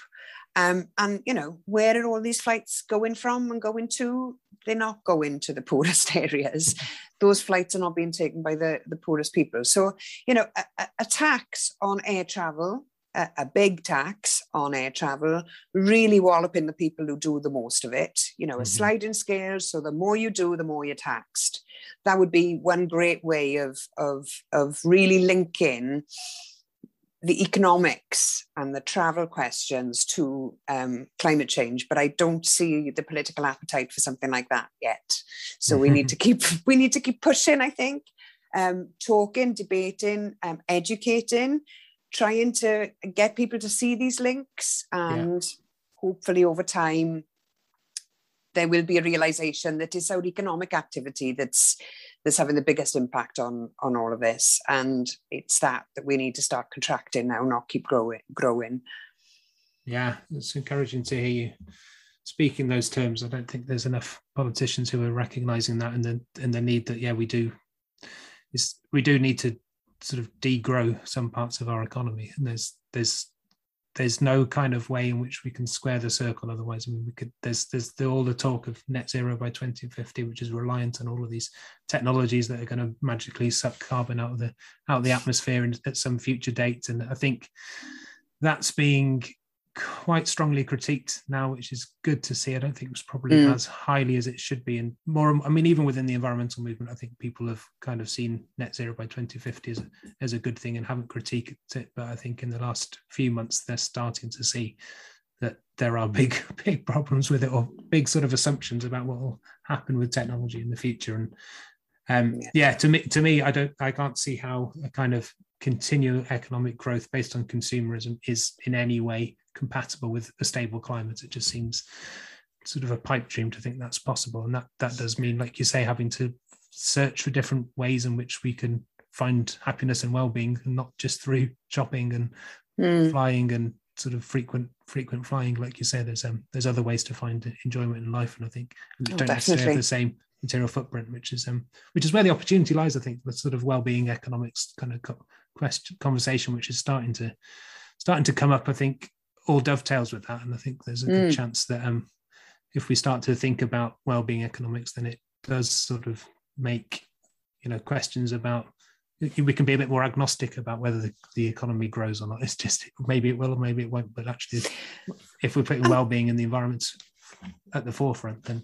Um, and, you know, where are all these flights going from and going to? They're not going to the poorest areas. Those flights are not being taken by the, the poorest people. So, you know, a, a, attacks on air travel a, a big tax on air travel, really walloping the people who do the most of it, you know, mm-hmm. a sliding scale. So the more you do, the more you're taxed. That would be one great way of, of, of really linking the economics and the travel questions to um, climate change, but I don't see the political appetite for something like that yet. So we need to keep we need to keep pushing, I think, um, talking, debating, um, educating, trying to get people to see these links, and yeah. hopefully over time there will be a realization that it's our economic activity that's that's having the biggest impact on on all of this, and it's that that we need to start contracting now, not keep growing growing yeah it's encouraging to hear you speak in those terms. I don't think there's enough politicians who are recognizing that, and the and the need that yeah we do is we do need to sort of degrow some parts of our economy, and there's there's there's no kind of way in which we can square the circle otherwise. I mean, we could, there's, there's the, all the talk of net zero by twenty fifty, which is reliant on all of these technologies that are going to magically suck carbon out of the, out of the atmosphere and at some future date. And I think that's being quite strongly critiqued now, which is good to see. I don't think it was probably mm. as highly as it should be. And more, I mean, even within the environmental movement, I think people have kind of seen net zero by twenty fifty as, as a good thing and haven't critiqued it. But I think in the last few months, they're starting to see that there are big, big problems with it, or big sort of assumptions about what will happen with technology in the future. And um, yeah. yeah, to me, to me, I don't, I can't see how a kind of continual economic growth based on consumerism is in any way compatible with a stable climate. It just seems sort of a pipe dream to think that's possible, and that that does mean, like you say, having to search for different ways in which we can find happiness and well-being, and not just through shopping and mm. flying and sort of frequent frequent flying. Like you say, there's um there's other ways to find enjoyment in life, and I think and oh, don't necessarily have the same material footprint, which is um which is where the opportunity lies. I think the sort of well-being economics kind of co- question conversation, which is starting to starting to come up, I think all dovetails with that. And I think there's a good mm. chance that um, if we start to think about well-being economics, then it does sort of make, you know, questions about, we can be a bit more agnostic about whether the, the economy grows or not. It's just, maybe it will, or maybe it won't. But actually, if we're putting well-being and the environment at the forefront, then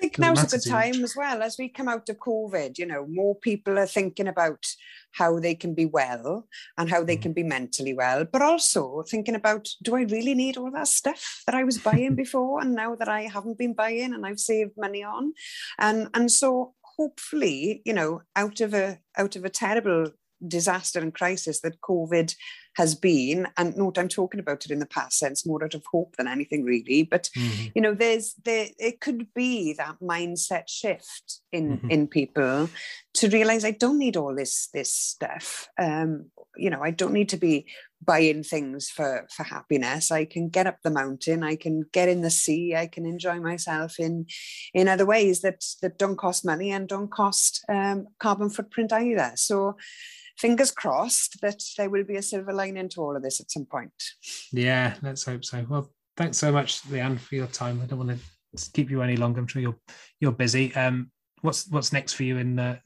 I think now's a good time as well, as we come out of COVID, you know, more people are thinking about how they can be well and how they can be mentally well, but also thinking about, do I really need all that stuff that I was buying before and now that I haven't been buying and I've saved money on? And, and so hopefully, you know, out of a, out of a terrible disaster and crisis that COVID has been, and note I'm talking about it in the past sense, more out of hope than anything really, but mm-hmm. you know, there's there it could be that mindset shift in mm-hmm. in people to realize, I don't need all this this stuff, um you know, I don't need to be buying things for for happiness. I can get up the mountain, I can get in the sea, I can enjoy myself in in other ways that that don't cost money and don't cost um carbon footprint either. So fingers crossed that there will be a silver lining to all of this at some point. Yeah, let's hope so. Well, thanks so much, Leanne, for your time. I don't want to keep you any longer. I'm sure you're you're busy. Um, what's what's next for you in uh,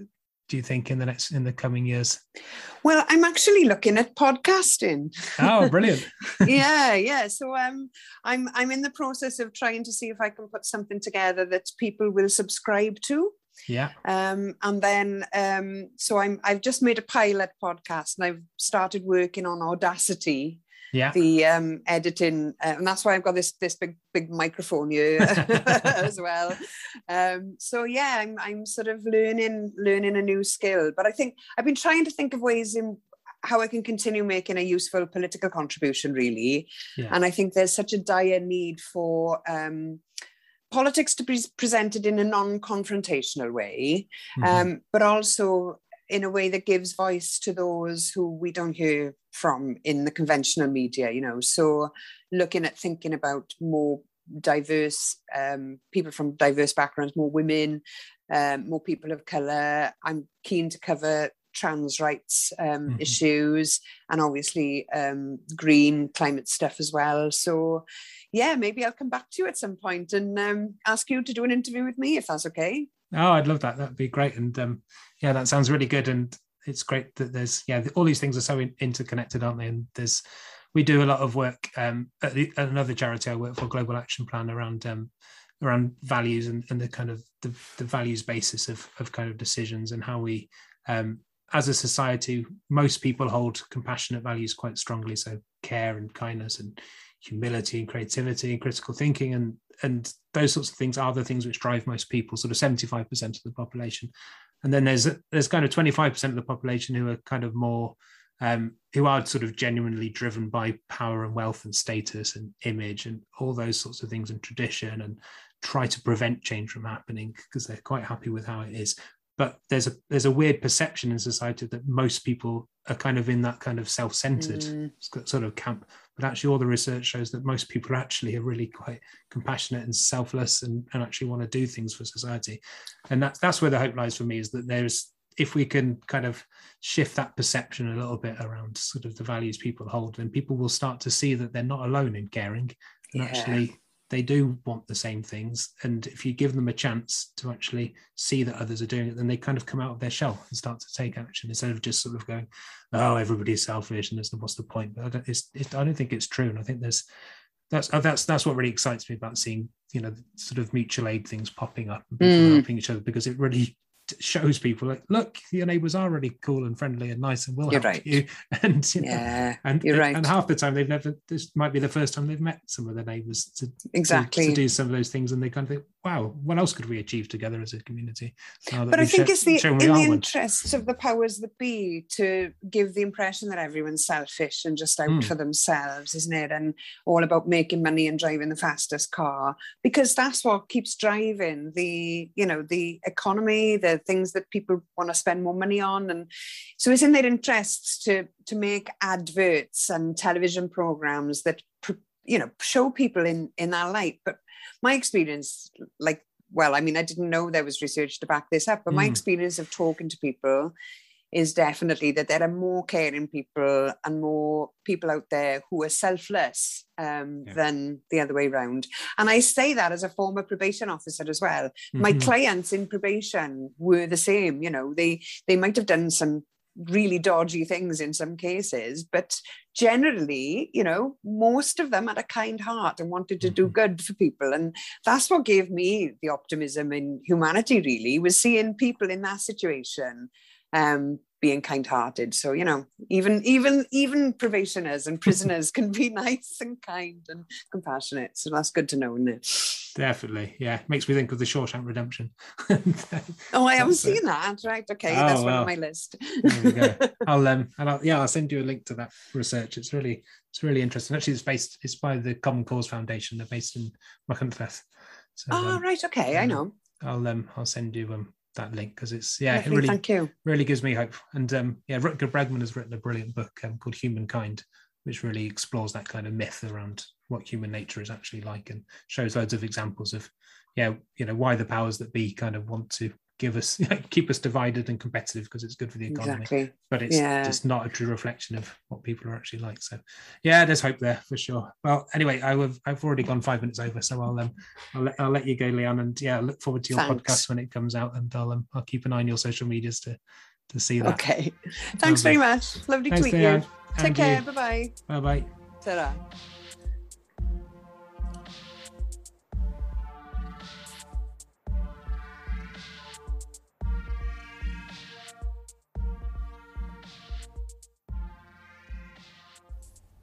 do you think in the next in the coming years? Well, I'm actually looking at podcasting. Oh, brilliant! yeah, yeah. So um, I'm I'm in the process of trying to see if I can put something together that people will subscribe to. Yeah. Um, and then, um, so I'm, I've just made a pilot podcast, and I've started working on Audacity. Yeah. The um, editing, uh, and that's why I've got this this big big microphone here as well. Um, so yeah, I'm I'm sort of learning learning a new skill, but I think I've been trying to think of ways in how I can continue making a useful political contribution, really. Yeah. And I think there's such a dire need for. Um, Politics to be presented in a non-confrontational way, mm-hmm. um, but also in a way that gives voice to those who we don't hear from in the conventional media, you know. So looking at thinking about more diverse um, people from diverse backgrounds, more women, um, more people of colour. I'm keen to cover trans rights um, mm-hmm. issues, and obviously um, green climate stuff as well. So yeah, maybe I'll come back to you at some point and um, ask you to do an interview with me, if that's okay. Oh, I'd love that. That'd be great. And um, yeah, that sounds really good. And it's great that there's, yeah, all these things are so in- interconnected, aren't they? And there's we do a lot of work um, at, the, at another charity I work for, Global Action Plan, around um, around values and, and the kind of the, the values basis of, of kind of decisions, and how we, um, as a society, most people hold compassionate values quite strongly. So care and kindness and humility and creativity and critical thinking and and those sorts of things are the things which drive most people, sort of seventy-five percent of the population. And then there's there's kind of twenty-five percent of the population who are kind of more, um, who are sort of genuinely driven by power and wealth and status and image and all those sorts of things and tradition, and try to prevent change from happening because they're quite happy with how it is. But there's a there's a weird perception in society that most people are kind of in that kind of self-centered mm. sort of camp. But actually all the research shows that most people actually are really quite compassionate and selfless and, and actually want to do things for society. And that's, that's where the hope lies for me, is that there's, if we can kind of shift that perception a little bit around sort of the values people hold, then people will start to see that they're not alone in caring. And yeah. actually they do want the same things. And if you give them a chance to actually see that others are doing it, then they kind of come out of their shell and start to take action, instead of just sort of going, oh, everybody's selfish and what's the point? But I don't, it's, it, I don't think it's true. And I think there's, that's, that's, that's what really excites me about seeing, you know, sort of mutual aid things popping up and people mm. helping each other, because it really shows people, like, look, your neighbours are really cool and friendly and nice and will help right. you. And you yeah, know, and, you're right. and half the time they've never. This might be the first time they've met some of their neighbours to exactly to, to do some of those things, and they kind of think, wow, what else could we achieve together as a community? But I think sh- it's the in the interests one. of the powers that be to give the impression that everyone's selfish and just out mm. for themselves, isn't it? And all about making money and driving the fastest car, because that's what keeps driving the, you know, the economy, the things that people want to spend more money on. And so it's in their interests to to make adverts and television programs that, you know, show people in in that light. But my experience, like, well, I mean, I didn't know there was research to back this up, but mm. my experience of talking to people is definitely that there are more caring people and more people out there who are selfless um, yeah. than the other way around. And I say that as a former probation officer as well. Mm-hmm. My clients in probation were the same. You know, they, they might have done some really dodgy things in some cases, but generally, you know, most of them had a kind heart and wanted to do good for people. And that's what gave me the optimism in humanity, really, was seeing people in that situation um being kind-hearted. So, you know, even even even probationers and prisoners can be nice and kind and compassionate. So that's good to know, isn't it? Definitely, yeah. Makes me think of the Shawshank Redemption. oh, I haven't that's seen it. that. Right, okay, oh, that's well. one on my list. There we go. I'll um, and I'll, yeah, I'll send you a link to that research. It's really, it's really interesting. Actually, it's based, it's by the Common Cause Foundation. They're based in Machynlleth. So, oh, um, right, okay, um, I know. I'll um, I'll send you um. that link, because it's yeah Lovely, it really thank you. really gives me hope. And um yeah Rutger Bregman has written a brilliant book um, called Humankind, which really explores that kind of myth around what human nature is actually like, and shows loads of examples of yeah you know why the powers that be kind of want to give us keep us divided and competitive because it's good for the economy, exactly. but it's yeah. just not a true reflection of what people are actually like. So yeah, there's hope there for sure. Well, anyway, I have, I've already gone five minutes over, so I'll um I'll let, I'll let you go, Leanne, and yeah, I look forward to your thanks. podcast when it comes out, and I'll um, I'll keep an eye on your social medias to to see that. Okay, thanks Lovely. very much. Lovely thanks, to meet you. Take and care. Bye bye. Bye bye. Ta-ra.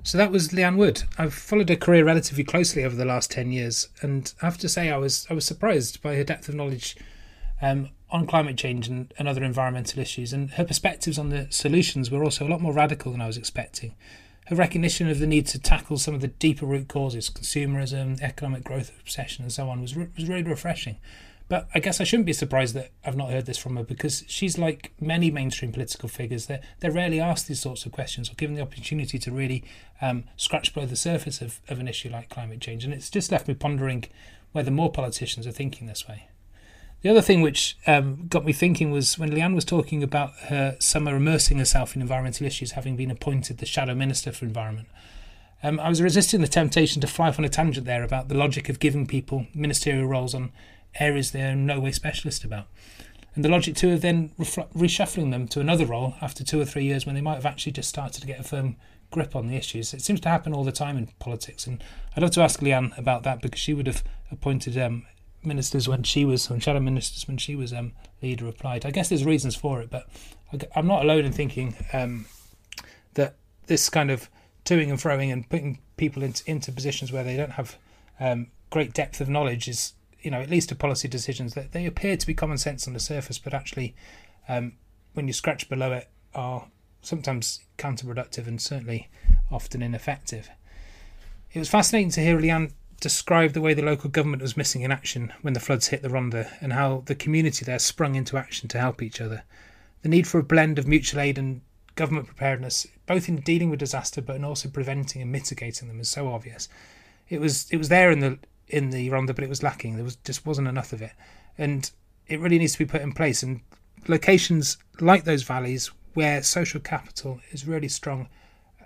So that was Leanne Wood. I've followed her career relatively closely over the last ten years, and I have to say I was I was surprised by her depth of knowledge um, on climate change and, and other environmental issues, and her perspectives on the solutions were also a lot more radical than I was expecting. Her recognition of the need to tackle some of the deeper root causes, consumerism, economic growth obsession and so on, was, re- was really refreshing. But I guess I shouldn't be surprised that I've not heard this from her, because she's like many mainstream political figures. They're, they're rarely asked these sorts of questions or given the opportunity to really um, scratch below the surface of, of an issue like climate change. And it's just left me pondering whether more politicians are thinking this way. The other thing which um, got me thinking was when Leanne was talking about her summer immersing herself in environmental issues, having been appointed the Shadow Minister for Environment. Um, I was resisting the temptation to fly off on a tangent there about the logic of giving people ministerial roles on areas they are in no way specialist about, and the logic too of then reshuffling them to another role after two or three years when they might have actually just started to get a firm grip on the issues. It seems to happen all the time in politics, and I'd love to ask Leanne about that, because she would have appointed um, ministers when she was, and shadow ministers when she was um, leader of Plaid. I guess there's reasons for it, but I'm not alone in thinking um, that this kind of toing and froing and putting people into, into positions where they don't have um, great depth of knowledge is, you know, at least to policy decisions that they appear to be common sense on the surface, but actually um, when you scratch below it are sometimes counterproductive and certainly often ineffective. It was fascinating to hear Leanne describe the way the local government was missing in action when the floods hit the Rhondda, and how the community there sprung into action to help each other. The need for a blend of mutual aid and government preparedness, both in dealing with disaster but in also preventing and mitigating them, is so obvious. It was it was there in the in the Rhondda, but it was lacking. There was just wasn't enough of it, and it really needs to be put in place. And locations like those valleys where social capital is really strong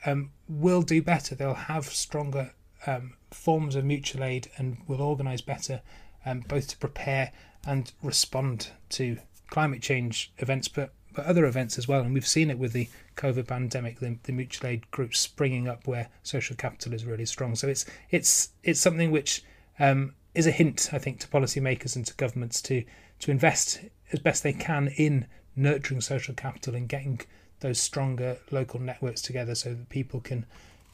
um, will do better. They'll have stronger um, forms of mutual aid and will organise better, um, both to prepare and respond to climate change events, but, but other events as well. And we've seen it with the COVID pandemic, the, the mutual aid groups springing up where social capital is really strong. So it's it's it's something which um, is a hint, I think, to policymakers and to governments to to invest as best they can in nurturing social capital and getting those stronger local networks together, so that people can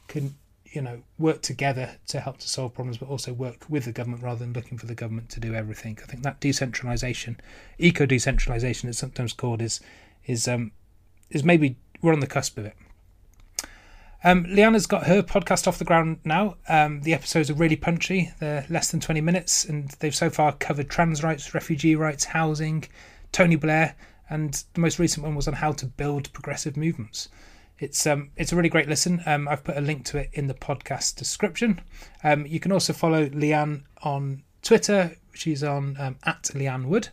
can. you know, work together to help to solve problems, but also work with the government rather than looking for the government to do everything. I think that decentralisation, eco-decentralisation it's sometimes called, is is um, is maybe we're on the cusp of it. Um, Leanne's got her podcast off the ground now. Um, the episodes are really punchy. They're less than twenty minutes, and they've so far covered trans rights, refugee rights, housing, Tony Blair, and the most recent one was on how to build progressive movements. It's um it's a really great listen. Um, I've put a link to it in the podcast description. Um, you can also follow Leanne on Twitter. She's on um, at Leanne Wood.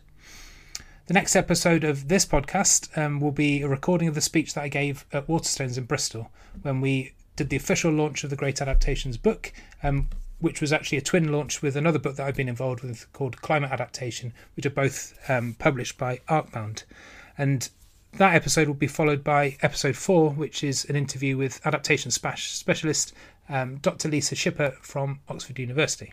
The next episode of this podcast um, will be a recording of the speech that I gave at Waterstones in Bristol when we did the official launch of the Great Adaptations book, um, which was actually a twin launch with another book that I've been involved with called Climate Adaptation, which are both um, published by ArcBound. And that episode will be followed by episode four, which is an interview with adaptation specialist um, Doctor Lisa Shipper from Oxford University.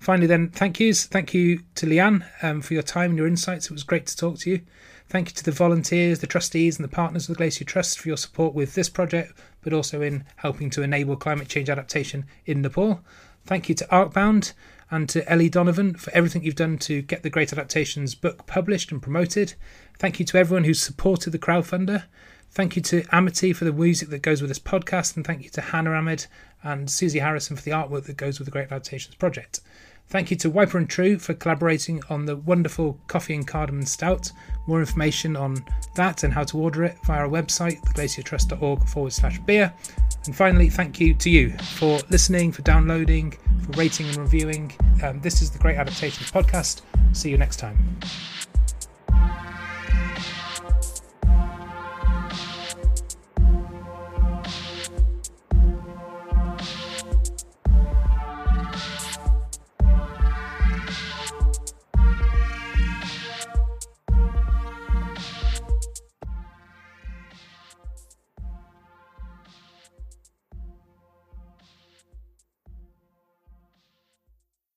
Finally then, thank yous. Thank you to Leanne um, for your time and your insights. It was great to talk to you. Thank you to the volunteers, the trustees and the partners of the Glacier Trust for your support with this project, but also in helping to enable climate change adaptation in Nepal. Thank you to ArcBound and to Ellie Donovan for everything you've done to get the Great Adaptations book published and promoted. Thank you to everyone who's supported the crowdfunder. Thank you to Amity for the music that goes with this podcast, and thank you to Hannah Ahmed and Suzie Harrison for the artwork that goes with the Great Adaptations project. Thank you to Wiper and True for collaborating on the wonderful Coffee and Cardamom Stout. More information on that and how to order it via our website, theglaciertrust.org forward slash beer. And finally, thank you to you for listening, for downloading, for rating and reviewing. Um, this is the Great Adaptations Podcast. See you next time.